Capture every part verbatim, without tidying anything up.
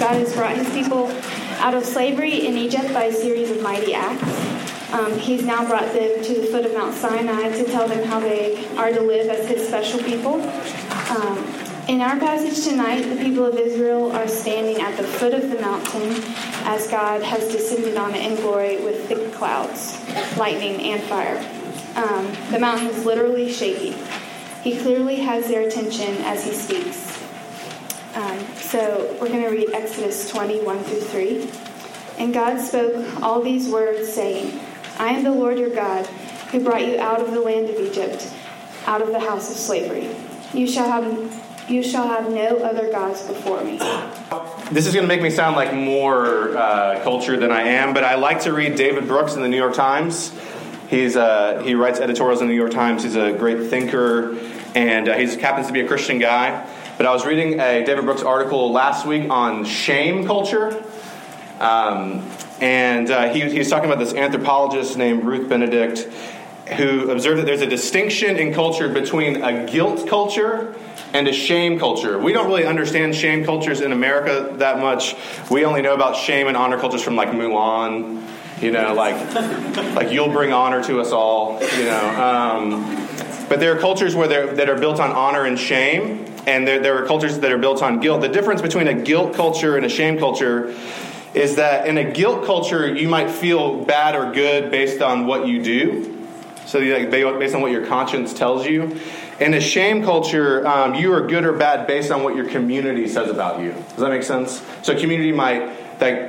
God has brought his people out of slavery in Egypt by a series of mighty acts. Um, he's now brought them to the foot of Mount Sinai to tell them how they are to live as his special people. Um, in our passage tonight, the people of Israel are standing at the foot of the mountain as God has descended on it in glory with thick clouds, lightning, and fire. Um, the mountain is literally shaking. He clearly has their attention as he speaks. Um, so we're going to read Exodus twenty, one through three. And God spoke all these words, saying, I am the Lord your God, who brought you out of the land of Egypt, out of the house of slavery. You shall have, you shall have no other gods before me. This is going to make me sound like more uh, cultured than I am, but I like to read David Brooks in the New York Times. He's uh, he writes editorials in the New York Times. He's a great thinker, and uh, he happens to be a Christian guy. But I was reading a David Brooks article last week on shame culture, um, and uh, he, he was talking about this anthropologist named Ruth Benedict, who observed that there's a distinction in culture between a guilt culture and a shame culture. We don't really understand shame cultures in America that much. We only know about shame and honor cultures from, like, Mulan. You know, like, like you'll bring honor to us all, you know. Um, but there are cultures where that are built on honor and shame, and there, there are cultures that are built on guilt. The difference between a guilt culture and a shame culture is that in a guilt culture, you might feel bad or good based on what you do, so like based on what your conscience tells you. In a shame culture, um, you are good or bad based on what your community says about you. Does that make sense? So community might... like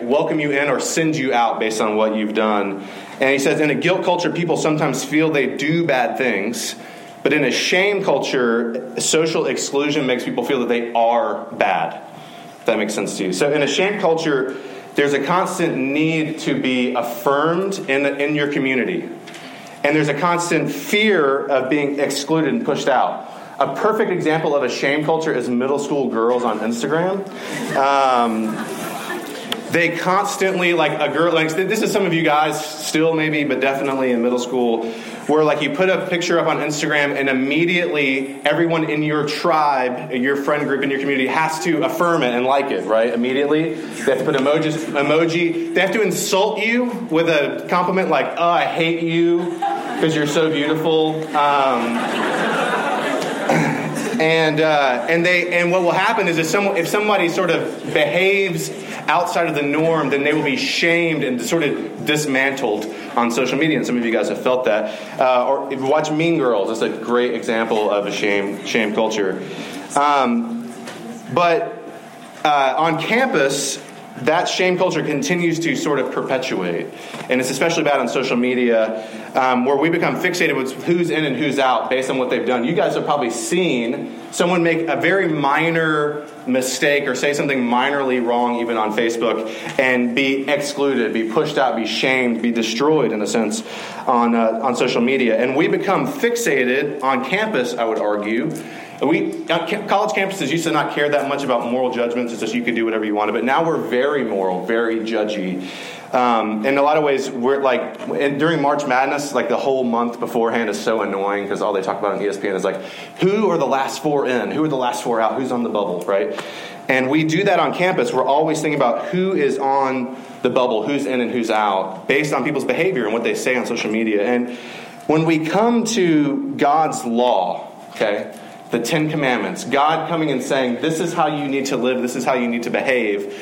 welcome you in or send you out based on what you've done. And he says, in a guilt culture, people sometimes feel they do bad things. But in a shame culture, social exclusion makes people feel that they are bad. If that makes sense to you. So in a shame culture, there's a constant need to be affirmed in, the, in your community. And there's a constant fear of being excluded and pushed out. A perfect example of a shame culture is middle school girls on Instagram. Um... They constantly, like a girl, like this is some of you guys still maybe, but definitely in middle school, where like you put a picture up on Instagram and immediately everyone in your tribe, your friend group, in your community has to affirm it and like it, right? Immediately. They have to put emojis, emoji. They have to insult you with a compliment like, oh, I hate you because you're so beautiful. Um... And uh, and they and what will happen is if someone if somebody sort of behaves outside of the norm, then they will be shamed and sort of dismantled on social media. And some of you guys have felt that. Uh, or if you watch Mean Girls, it's a great example of a shame shame culture. Um, but uh, on campus, that shame culture continues to sort of perpetuate. And it's especially bad on social media, um, where we become fixated with who's in and who's out based on what they've done. You guys have probably seen someone make a very minor mistake or say something minorly wrong, even on Facebook, and be excluded, be pushed out, be shamed, be destroyed, in a sense, on uh, on social media. And we become fixated on campus, I would argue. We college campuses used to not care that much about moral judgments. It's just you could do whatever you wanted. But now we're very moral, very judgy. Um, in a lot of ways, we're like during March Madness, like the whole month beforehand is so annoying because all they talk about on E S P N is like, who are the last four in? Who are the last four out? Who's on the bubble, right? And we do that on campus. We're always thinking about who is on the bubble, who's in and who's out, based on people's behavior and what they say on social media. And when we come to God's law, okay, the Ten Commandments, God coming and saying, this is how you need to live, this is how you need to behave.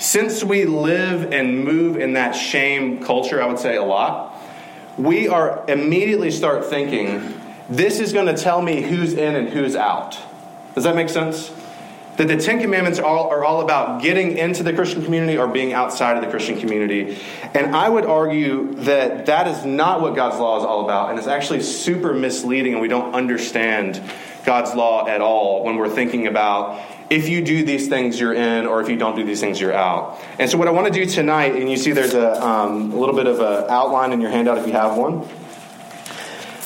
Since we live and move in that shame culture, I would say a lot, we are immediately start thinking, this is going to tell me who's in and who's out. Does that make sense? That the Ten Commandments are all, are all about getting into the Christian community or being outside of the Christian community. And I would argue that that is not what God's law is all about, and it's actually super misleading, and we don't understand God's law at all when we're thinking about if you do these things, you're in, or if you don't do these things, you're out. And so what I want to do tonight, and you see there's a, um, a little bit of an outline in your handout if you have one.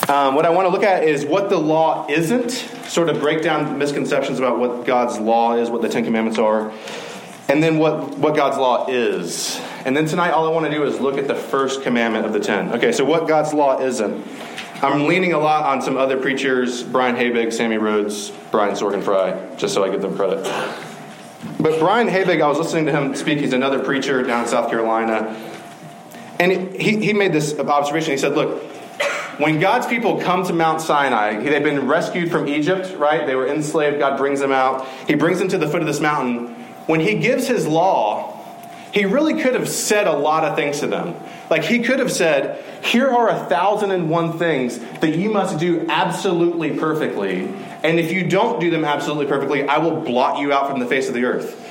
Um, what I want to look at is what the law isn't, sort of break down misconceptions about what God's law is, what the Ten Commandments are, and then what, what God's law is. And then tonight all I want to do is look at the first commandment of the ten. Okay, so what God's law isn't. I'm leaning a lot on some other preachers, Brian Habig, Sammy Rhodes, Brian Sorgenfry, just so I give them credit. But Brian Habig, I was listening to him speak. He's another preacher down in South Carolina. And he, he made this observation. He said, look, when God's people come to Mount Sinai, they've been rescued from Egypt, right? They were enslaved. God brings them out. He brings them to the foot of this mountain. When he gives his law, he really could have said a lot of things to them. Like, he could have said, here are a thousand and one things that you must do absolutely perfectly. And if you don't do them absolutely perfectly, I will blot you out from the face of the earth.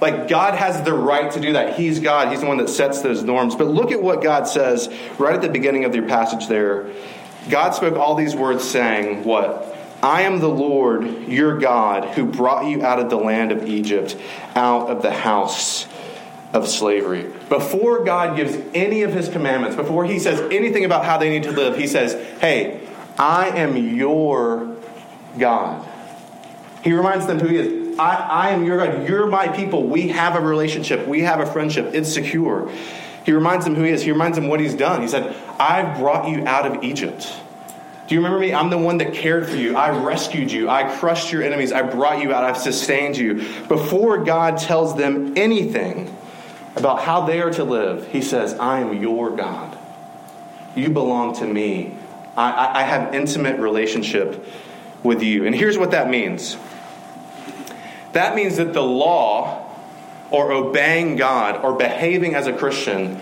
Like, God has the right to do that. He's God. He's the one that sets those norms. But look at what God says right at the beginning of your passage there. God spoke all these words saying, what? I am the Lord, your God, who brought you out of the land of Egypt, out of the house of slavery. Before God gives any of his commandments, before he says anything about how they need to live, he says, hey, I am your God. He reminds them who he is. I, I am your God. You're my people. We have a relationship. We have a friendship. It's secure. He reminds them who he is. He reminds them what he's done. He said, I brought you out of Egypt. Do you remember me? I'm the one that cared for you. I rescued you. I crushed your enemies. I brought you out. I've sustained you. Before God tells them anything about how they are to live, he says, I am your God. You belong to me. I, I, I have intimate relationship with you. And here's what that means. That means that the law, or obeying God, or behaving as a Christian,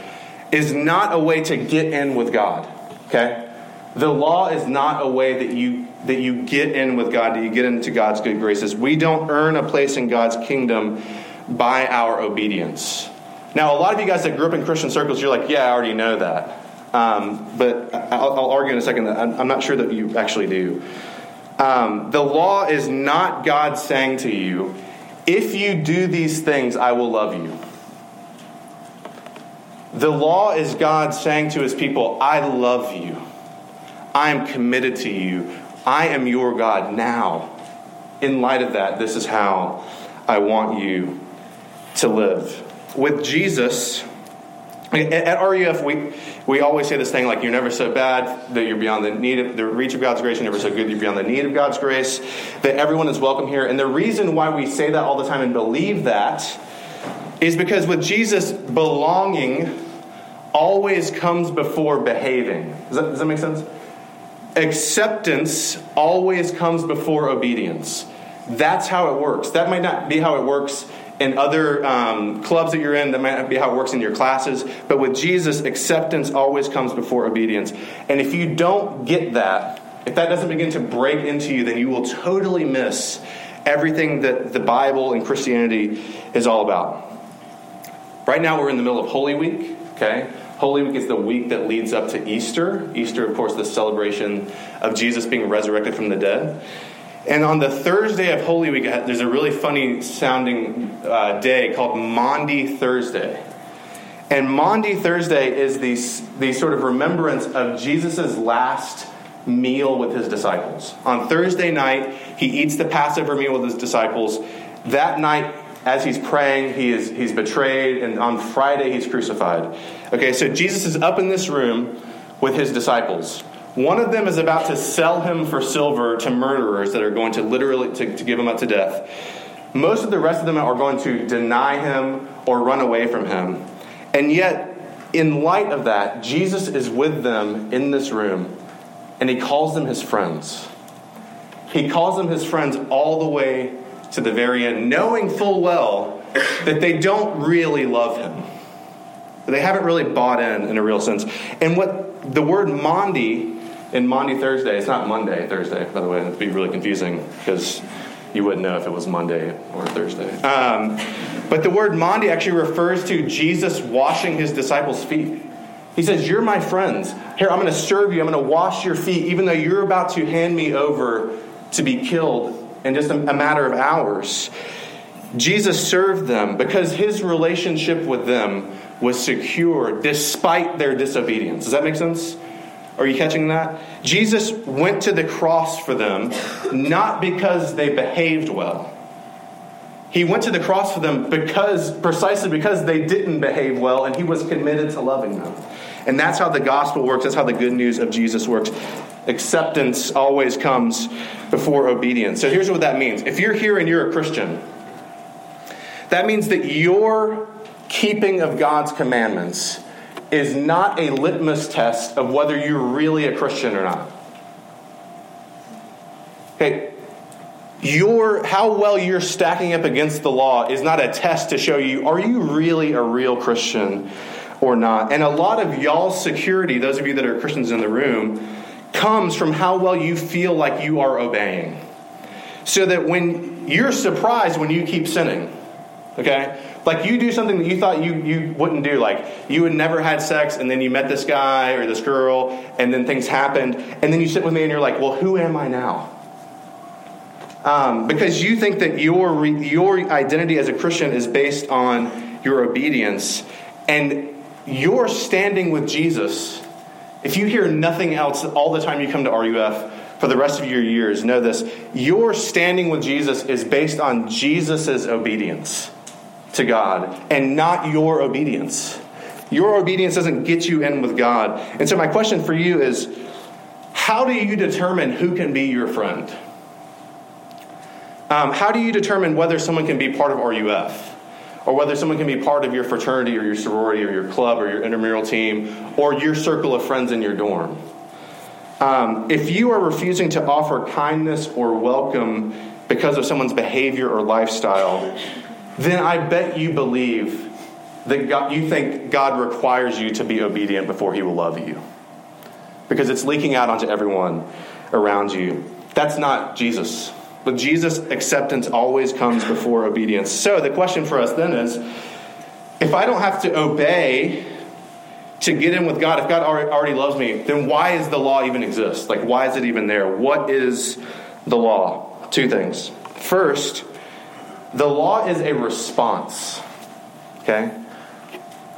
is not a way to get in with God, okay? The law is not a way that you that you get in with God, that you get into God's good graces. We don't earn a place in God's kingdom by our obedience. Now, a lot of you guys that grew up in Christian circles, you're like, yeah, I already know that. Um, but I'll, I'll argue in a second that I'm, I'm not sure that you actually do. Um, the law is not God saying to you, if you do these things, I will love you. The law is God saying to his people, I love you. I am committed to you. I am your God now. In light of that, this is how I want you to live. With Jesus, at R U F, we we always say this thing like, you're never so bad that you're beyond the need of the reach of God's grace. You're never so good that you're beyond the need of God's grace. That everyone is welcome here. And the reason why we say that all the time and believe that is because with Jesus, belonging always comes before behaving. Does that, does that make sense? Acceptance always comes before obedience. That's how it works. That might not be how it works in other um, clubs that you're in. That might not be how it works in your classes. But with Jesus, acceptance always comes before obedience. And if you don't get that, if that doesn't begin to break into you, then you will totally miss everything that the Bible and Christianity is all about. Right now, we're in the middle of Holy Week, okay? Holy Week is the week that leads up to Easter. Easter, of course, the celebration of Jesus being resurrected from the dead. And on the Thursday of Holy Week, there's a really funny-sounding uh, day called Maundy Thursday. And Maundy Thursday is the, the sort of remembrance of Jesus' last meal with his disciples. On Thursday night, he eats the Passover meal with his disciples. That night, as he's praying, he is he's betrayed, and on Friday he's crucified. Okay, so Jesus is up in this room with his disciples. One of them is about to sell him for silver to murderers that are going to literally to, to give him up to death. Most of the rest of them are going to deny him or run away from him. And yet, in light of that, Jesus is with them in this room, and he calls them his friends. He calls them his friends all the way to the very end, knowing full well that they don't really love him. They haven't really bought in in a real sense. And what the word Maundy in Maundy Thursday, it's not Monday, Thursday, by the way. That'd be really confusing because you wouldn't know if it was Monday or Thursday. Um, but the word Maundy actually refers to Jesus washing his disciples' feet. He says, you're my friends. Here, I'm going to serve you. I'm going to wash your feet, even though you're about to hand me over to be killed in just a matter of hours. Jesus served them because his relationship with them was secure despite their disobedience. Does that make sense? Are you catching that? Jesus went to the cross for them not because they behaved well. He went to the cross for them because, precisely because they didn't behave well, and he was committed to loving them. And that's how the gospel works. That's how the good news of Jesus works. Acceptance always comes before obedience. So here's what that means. If you're here and you're a Christian, That means that your keeping of God's commandments is not a litmus test of whether you're really a Christian or not. Okay, your how well you're stacking up against the law is not a test to show you, are you really a real Christian or not? And a lot of y'all's security, those of you that are Christians in the room, comes from how well you feel like you are obeying. So that when you're surprised when you keep sinning, okay? Like you do something that you thought you, you wouldn't do. Like you had never had sex and then you met this guy or this girl and then things happened. And then you sit with me and you're like, well, who am I now? Um, because you think that your your identity as a Christian is based on your obedience. And you're standing with Jesus. If you hear nothing else all the time you come to R U F, for the rest of your years, know this, your standing with Jesus is based on Jesus' obedience to God and not your obedience. Your obedience doesn't get you in with God. And so my question for you is, how do you determine who can be your friend? Um, how do you determine whether someone can be part of R U F? Or whether someone can be part of your fraternity or your sorority or your club or your intramural team or your circle of friends in your dorm? Um, if you are refusing to offer kindness or welcome because of someone's behavior or lifestyle, then I bet you believe that God, you think God requires you to be obedient before he will love you. Because it's leaking out onto everyone around you. That's not Jesus. But Jesus' acceptance always comes before obedience. So the question for us then is, if I don't have to obey to get in with God, if God already loves me, then why does the law even exist? Like, why is it even there? What is the law? Two things. First, the law is a response. Okay?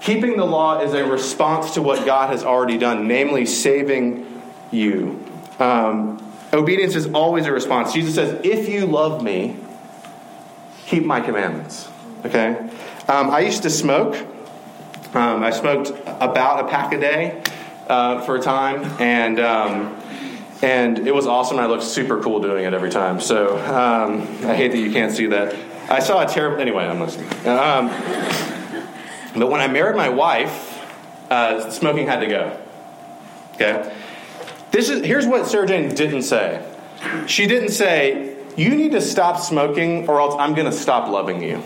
Keeping the law is a response to what God has already done, namely saving you. Um, obedience is always a response. Jesus says, if you love me, keep my commandments. Okay? Um, I used to smoke. Um, I smoked about a pack a day uh, for a time, and um, and it was awesome. I looked super cool doing it every time. So um, I hate that you can't see that. I saw a terrible... Anyway, I'm listening. Um, but when I married my wife, uh, smoking had to go. Okay? This is here's what Sarah Jane didn't say. She didn't say, you need to stop smoking or else I'm going to stop loving you.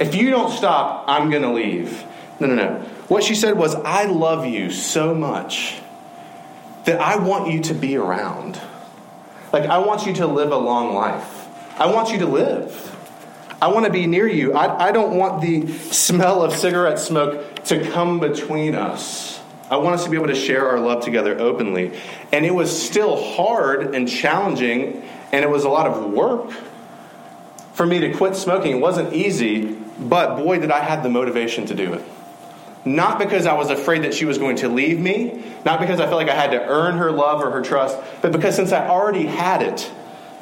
If you don't stop, I'm going to leave. No, no, no. What she said was, I love you so much that I want you to be around. Like, I want you to live a long life. I want you to live. I want to be near you. I, I don't want the smell of cigarette smoke to come between us. I want us to be able to share our love together openly. And it was still hard and challenging, and it was a lot of work for me to quit smoking. It wasn't easy, but boy, did I have the motivation to do it. Not because I was afraid that she was going to leave me, not because I felt like I had to earn her love or her trust, but because since I already had it,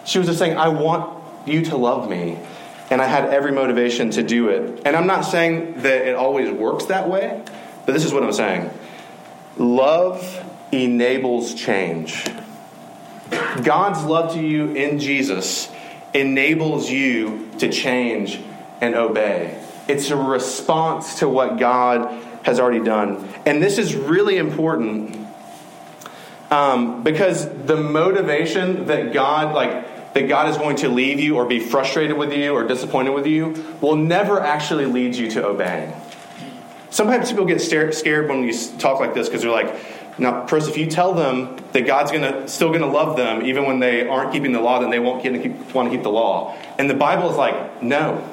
she was just saying, I want you to love me. And I had every motivation to do it. And I'm not saying that it always works that way, but this is what I'm saying. Love enables change. God's love to you in Jesus enables you to change and obey. It's a response to what God has already done. And this is really important um, because the motivation that God, like, that God is going to leave you or be frustrated with you or disappointed with you will never actually lead you to obeying. Sometimes people get scared when you talk like this because they're like, now, Chris, if you tell them that God's gonna still going to love them even when they aren't keeping the law, then they won't get to keep, want to keep the law. And the Bible is like, no.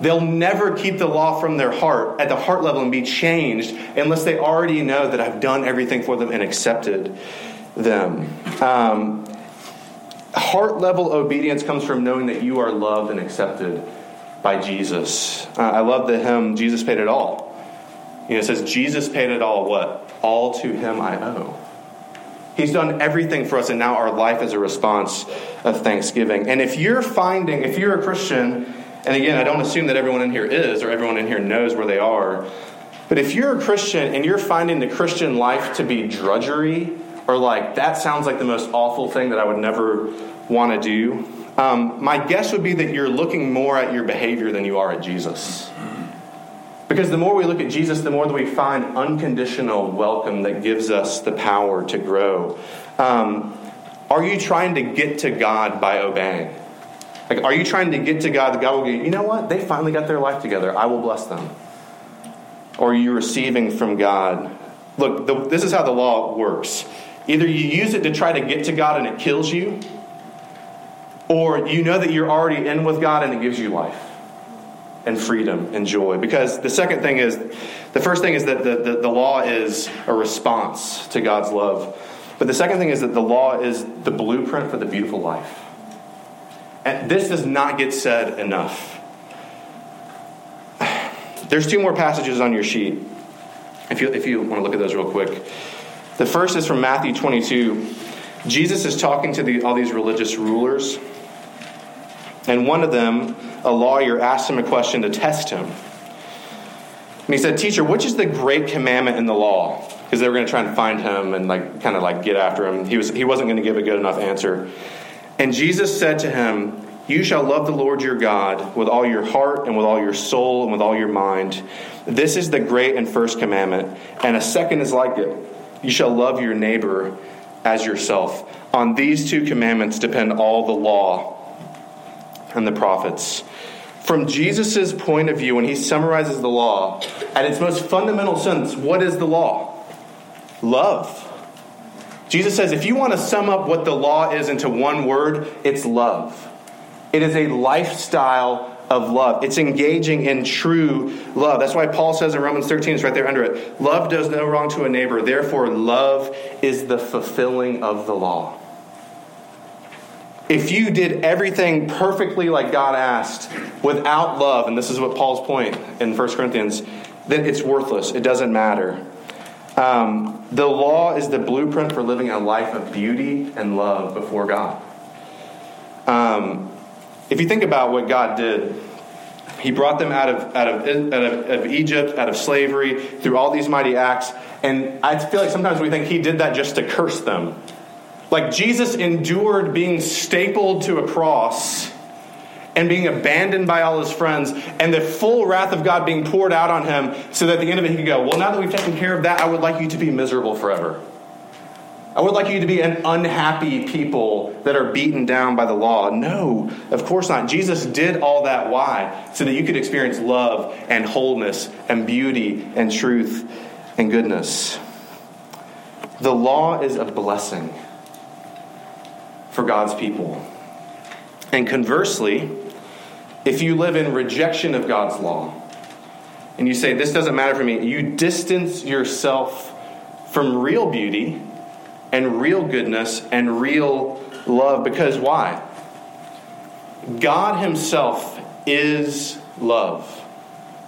They'll never keep the law from their heart, at the heart level, and be changed unless they already know that I've done everything for them and accepted them. Um, heart level obedience comes from knowing that you are loved and accepted by Jesus. Uh, I love the hymn, Jesus Paid It All. You know, it says, Jesus paid it all, what? All to him I owe. He's done everything for us, and now our life is a response of thanksgiving. And if you're finding, if you're a Christian... And again, I don't assume that everyone in here is or everyone in here knows where they are. But if you're a Christian and you're finding the Christian life to be drudgery or like, that sounds like the most awful thing that I would never want to do, Um, my guess would be that you're looking more at your behavior than you are at Jesus. Because the more we look at Jesus, the more that we find unconditional welcome that gives us the power to grow. Um, are you trying to get to God by obeying? Like, are you trying to get to God that God will go, you know what? They finally got their life together. I will bless them. Or are you receiving from God? Look, the, this is how the law works. Either you use it to try to get to God and it kills you, or you know that you're already in with God and it gives you life and freedom and joy. Because the second thing is, the first thing is that the, the, the law is a response to God's love. But the second thing is that the law is the blueprint for the beautiful life. And this does not get said enough. There's two more passages on your sheet, if you if you want to look at those real quick. The first is from Matthew twenty-two. Jesus is talking to the, all these religious rulers. And one of them, a lawyer, asked him a question to test him. And he said, "Teacher, which is the great commandment in the law?" Because they were going to try and find him and like kind of like get after him. He was he wasn't going to give a good enough answer. And Jesus said to him, "You shall love the Lord your God with all your heart and with all your soul and with all your mind. This is the great and first commandment. And a second is like it. You shall love your neighbor as yourself. On these two commandments depend all the law and the prophets." From Jesus' point of view, when he summarizes the law, at its most fundamental sense, what is the law? Love. Jesus says, if you want to sum up what the law is into one word, it's love. It is a lifestyle of love. It's engaging in true love. That's why Paul says in Romans thirteen, it's right there under it, love does no wrong to a neighbor, therefore love is the fulfilling of the law. If you did everything perfectly like God asked without love, and this is what Paul's point in First Corinthians, then it's worthless. It doesn't matter. Um, the law is the blueprint for living a life of beauty and love before God. Um, if you think about what God did, he brought them out of, out of out of out of Egypt, out of slavery, through all these mighty acts. And I feel like sometimes we think he did that just to curse them. Like Jesus endured being stapled to a cross and being abandoned by all his friends, and the full wrath of God being poured out on him, so that at the end of it he could go, well, now that we've taken care of that, I would like you to be miserable forever. I would like you to be an unhappy people that are beaten down by the law. No, of course not. Jesus did all that. Why? So that you could experience love and wholeness and beauty and truth and goodness. The law is a blessing for God's people. And conversely, if you live in rejection of God's law, and you say, this doesn't matter for me, you distance yourself from real beauty and real goodness and real love. Because why? God himself is love.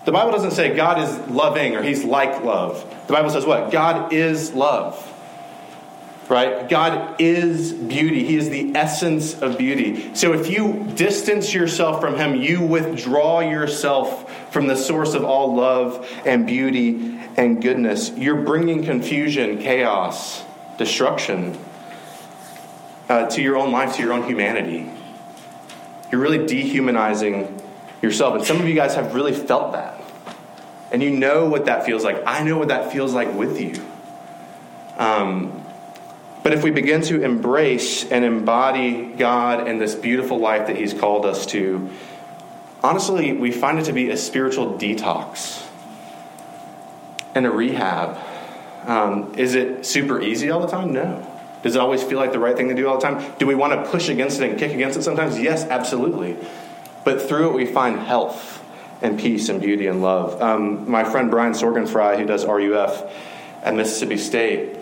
The Bible doesn't say God is loving or he's like love. The Bible says what? God is love. Right? God is beauty. He is the essence of beauty. So if you distance yourself from him, you withdraw yourself from the source of all love and beauty and goodness. You're bringing confusion, chaos, destruction uh, to your own life, to your own humanity. You're really dehumanizing yourself. And some of you guys have really felt that. And you know what that feels like. I know what that feels like with you. Um... But if we begin to embrace and embody God and this beautiful life that he's called us to, honestly, we find it to be a spiritual detox and a rehab. Um, is it super easy all the time? No. Does it always feel like the right thing to do all the time? Do we want to push against it and kick against it sometimes? Yes, absolutely. But through it, we find health and peace and beauty and love. Um, my friend Brian Sorgenfry, who does R U F at Mississippi State,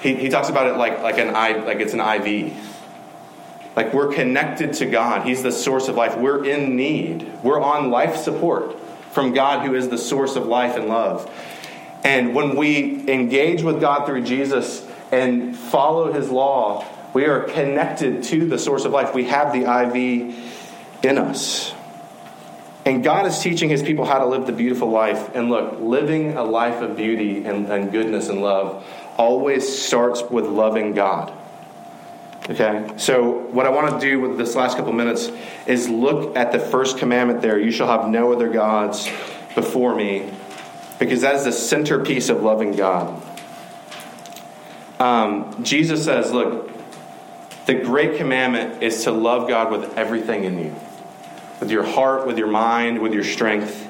He, he talks about it like like an I like it's an I V. Like we're connected to God. He's the source of life. We're in need. We're on life support from God, who is the source of life and love. And when we engage with God through Jesus and follow his law, we are connected to the source of life. We have the I V in us. And God is teaching his people how to live the beautiful life. And look, living a life of beauty and, and goodness and love always starts with loving God. Okay, so what I want to do with this last couple minutes is look at the first commandment there. You shall have no other gods before me, because that is the centerpiece of loving God. Um, Jesus says, look, the great commandment is to love God with everything in you, with your heart, with your mind, with your strength,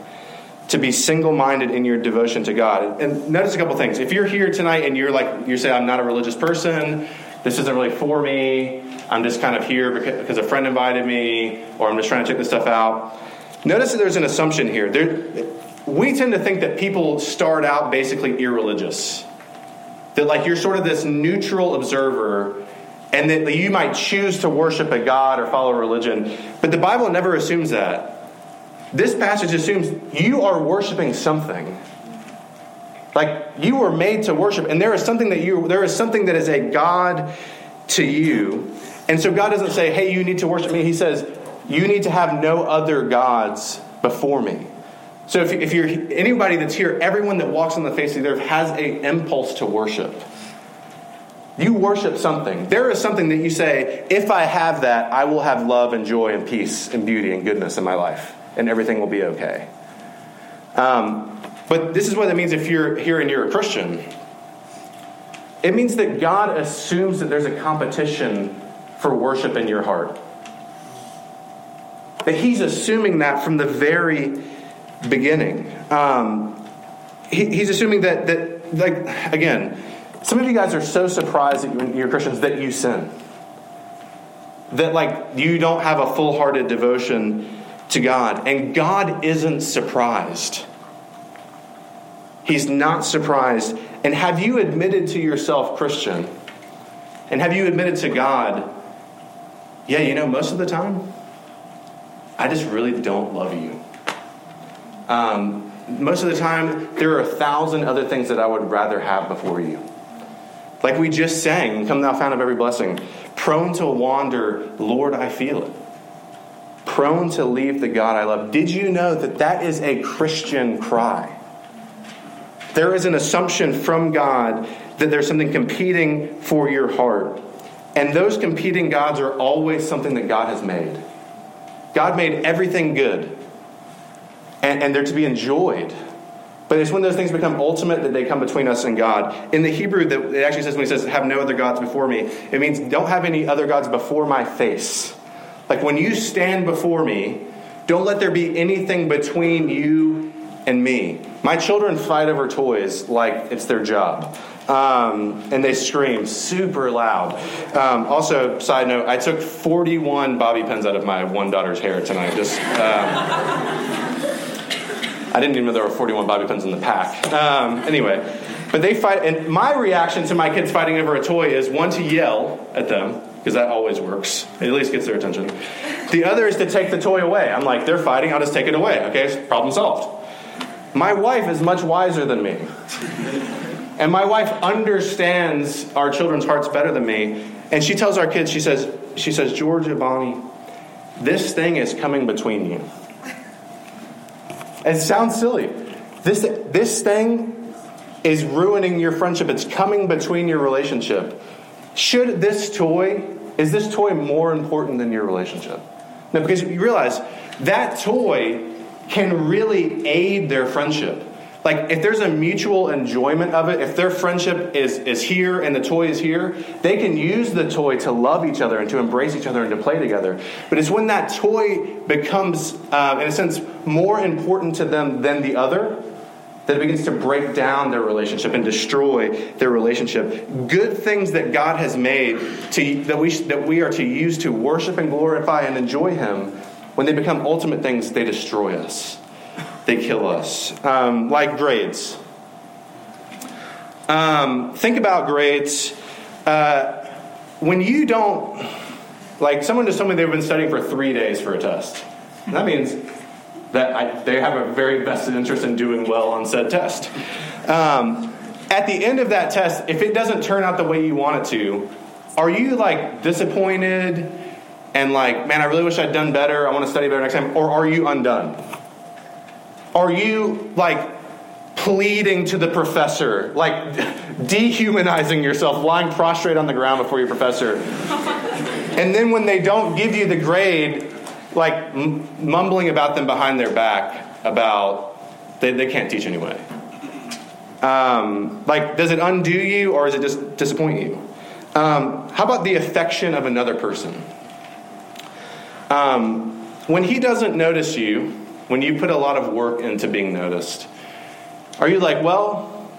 to be single-minded in your devotion to God. And notice a couple things. If you're here tonight and you're like, you say, I'm not a religious person, this isn't really for me, I'm just kind of here because a friend invited me, or I'm just trying to check this stuff out. Notice that there's an assumption here. There, we tend to think that people start out basically irreligious. That like you're sort of this neutral observer, and that you might choose to worship a god or follow a religion. But the Bible never assumes that. This passage assumes you are worshiping something. Like, you were made to worship, and there is something that you there is something that is a God to you. And so God doesn't say, hey, you need to worship me. He says, you need to have no other gods before me. So if, if you're anybody that's here, everyone that walks on the face of the earth has an impulse to worship. You worship something. There is something that you say, if I have that, I will have love and joy and peace and beauty and goodness in my life, and everything will be okay. Um. But this is what it means if you're here and you're a Christian. It means that God assumes that there's a competition for worship in your heart. That he's assuming that from the very beginning. Um, he, he's assuming that, that, like, again, some of you guys are so surprised that you're Christians that you sin. That, like, you don't have a full-hearted devotion to God. And God isn't surprised. He's not surprised. And have you admitted to yourself, Christian? And have you admitted to God, yeah, you know, most of the time, I just really don't love you. Um, most of the time, there are a thousand other things that I would rather have before you. Like we just sang, Come, thou fount of every blessing. Prone to wander, Lord, I feel it. Prone to leave the God I love. Did you know that that is a Christian cry? There is an assumption from God that there's something competing for your heart. And those competing gods are always something that God has made. God made everything good. And, and they're to be enjoyed. But it's when those things become ultimate that they come between us and God. In the Hebrew, that it actually says, when he says, have no other gods before me, it means don't have any other gods before my face. Like when you stand before me, don't let there be anything between you and me. My children fight over toys like it's their job. Um, and they scream super loud. Um, also, side note, I took forty-one bobby pins out of my one daughter's hair tonight. Just, um, I didn't even know there were forty-one bobby pins in the pack. Um, anyway, but they fight. And my reaction to my kids fighting over a toy is one, to yell at them, because that always works. It at least gets their attention. The other is to take the toy away. I'm like, they're fighting, I'll just take it away. Okay, problem solved. My wife is much wiser than me. And my wife understands our children's hearts better than me. And she tells our kids, she says, she says, George and Bonnie, this thing is coming between you. It sounds silly. This, this thing is ruining your friendship. It's coming between your relationship. Should this toy, is this toy more important than your relationship? No, because you realize that toy can really aid their friendship. Like, if there's a mutual enjoyment of it, if their friendship is, is here and the toy is here, they can use the toy to love each other and to embrace each other and to play together. But it's when that toy becomes, uh, in a sense, more important to them than the other, that it begins to break down their relationship and destroy their relationship. Good things that God has made to, that we that we are to use to worship and glorify and enjoy him, when they become ultimate things, they destroy us. They kill us. Um, like grades. Um, think about grades. Uh, when you don't... Like, someone just told me they've been studying for three days for a test. And that means that I, they have a very vested interest in doing well on said test. Um, at the end of that test, if it doesn't turn out the way you want it to, are you, like, disappointed? And like, man, I really wish I'd done better. I want to study better next time. Or are you undone? Are you like, pleading to the professor, like dehumanizing yourself, lying prostrate on the ground before your professor. And then when they don't give you the grade, like m- mumbling about them behind their back about they, they can't teach anyway. Um, like, does it undo you or does it just disappoint you? Um, how about the affection of another person? Um, when he doesn't notice you, when you put a lot of work into being noticed, are you like, well,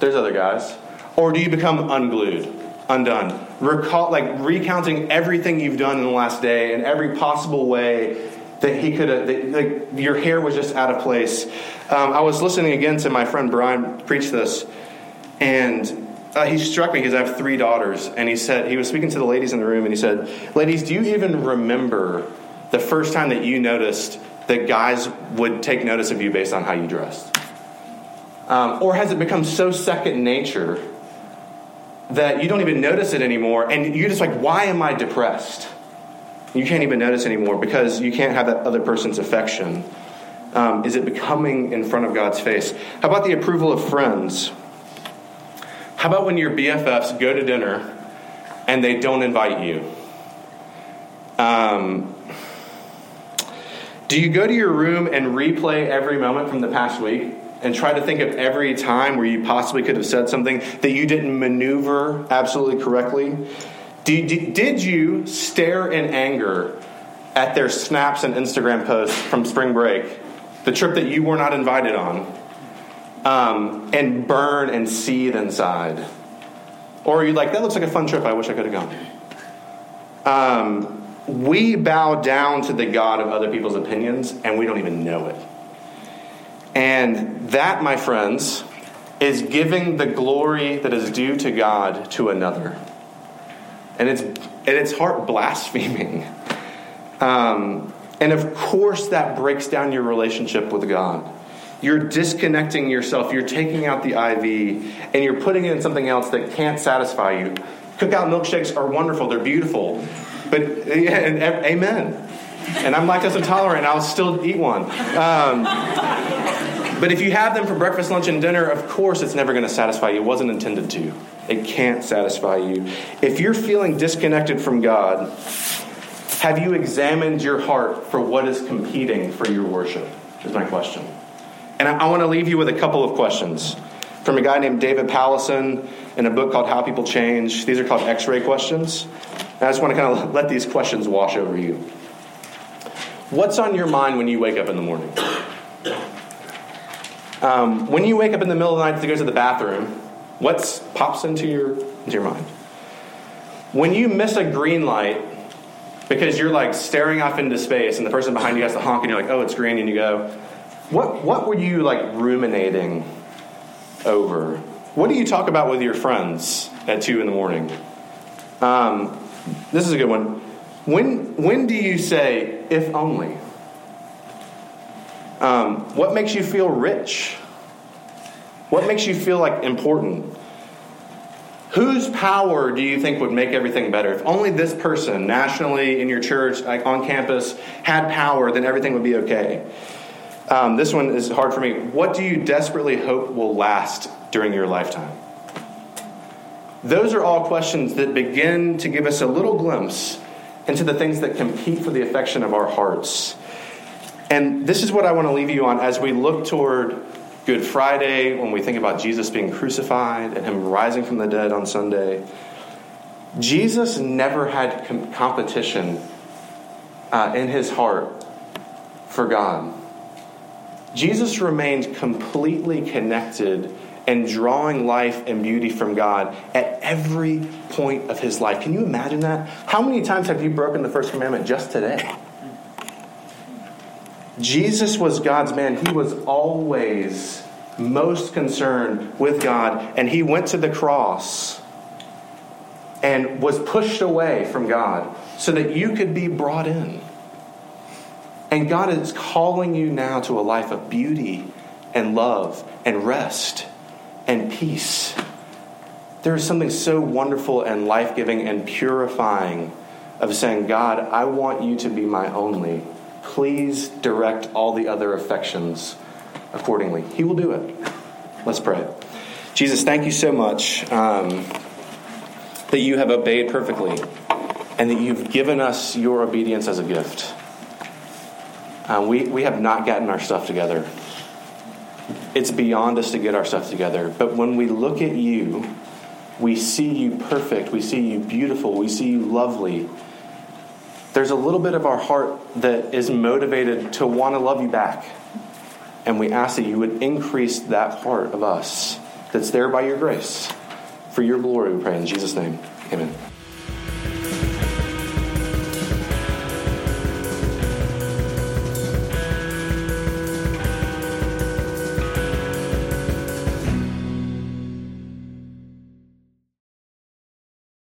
there's other guys? Or do you become unglued, undone? Recall, like recounting everything you've done in the last day and every possible way that he could have, that, like, your hair was just out of place. Um, I was listening again to my friend Brian preach this, and uh, he struck me because I have three daughters, and he said, he was speaking to the ladies in the room, and he said, ladies, do you even remember the first time that you noticed that guys would take notice of you based on how you dressed? Um, or has it become so second nature that you don't even notice it anymore, and you're just like, why am I depressed? You can't even notice anymore because you can't have that other person's affection. Um, is it becoming in front of God's face? How about the approval of friends? How about when your B F Fs go to dinner and they don't invite you? Um, do you go to your room and replay every moment from the past week? And try to think of every time where you possibly could have said something that you didn't maneuver absolutely correctly. Did, did, did you stare in anger at their snaps and Instagram posts from spring break, the trip that you were not invited on, um, and burn and seethe inside? Or are you like, that looks like a fun trip, I wish I could have gone. Um, we bow down to the God of other people's opinions, and we don't even know it. And that, my friends, is giving the glory that is due to God to another. And it's and it's heart blaspheming. Um, and of course that breaks down your relationship with God. You're disconnecting yourself. You're taking out the I V and you're putting it in something else that can't satisfy you. Cookout milkshakes are wonderful. They're beautiful. But, and, and, amen. And I'm lactose intolerant. I'll still eat one. Um But if you have them for breakfast, lunch, and dinner, of course it's never going to satisfy you. It wasn't intended to. It can't satisfy you. If you're feeling disconnected from God, have you examined your heart for what is competing for your worship? Is my question. And I, I want to leave you with a couple of questions from a guy named David Pallison in a book called How People Change. These are called X-ray questions. And I just want to kind of let these questions wash over you. What's on your mind when you wake up in the morning? Um, when you wake up in the middle of the night to go to the bathroom, what pops into your into your mind? When you miss a green light because you're like staring off into space and the person behind you has to honk and you're like, oh, it's green, and you go, what what were you like ruminating over? What do you talk about with your friends at two in the morning? Um, this is a good one. When when do you say, if only? Um, what makes you feel rich? What makes you feel like important? Whose power do you think would make everything better? If only this person, nationally, in your church, like on campus, had power, then everything would be okay. Um, this one is hard for me. What do you desperately hope will last during your lifetime? Those are all questions that begin to give us a little glimpse into the things that compete for the affection of our hearts. And this is what I want to leave you on as we look toward Good Friday, when we think about Jesus being crucified and him rising from the dead on Sunday. Jesus never had com- competition uh, in his heart for God. Jesus remained completely connected and drawing life and beauty from God at every point of his life. Can you imagine that? How many times have you broken the first commandment just today? Jesus was God's man. He was always most concerned with God, and he went to the cross and was pushed away from God so that you could be brought in. And God is calling you now to a life of beauty and love and rest and peace. There is something so wonderful and life-giving and purifying of saying, God, I want you to be my only. Please direct all the other affections accordingly. He will do it. Let's pray. Jesus, thank you so much um, that you have obeyed perfectly and that you've given us your obedience as a gift. Um, we, we have not gotten our stuff together. It's beyond us to get our stuff together. But when we look at you, we see you perfect. We see you beautiful. We see you lovely. There's a little bit of our heart that is motivated to want to love you back. And we ask that you would increase that part of us that's there by your grace. For your glory, we pray in Jesus' name. Amen.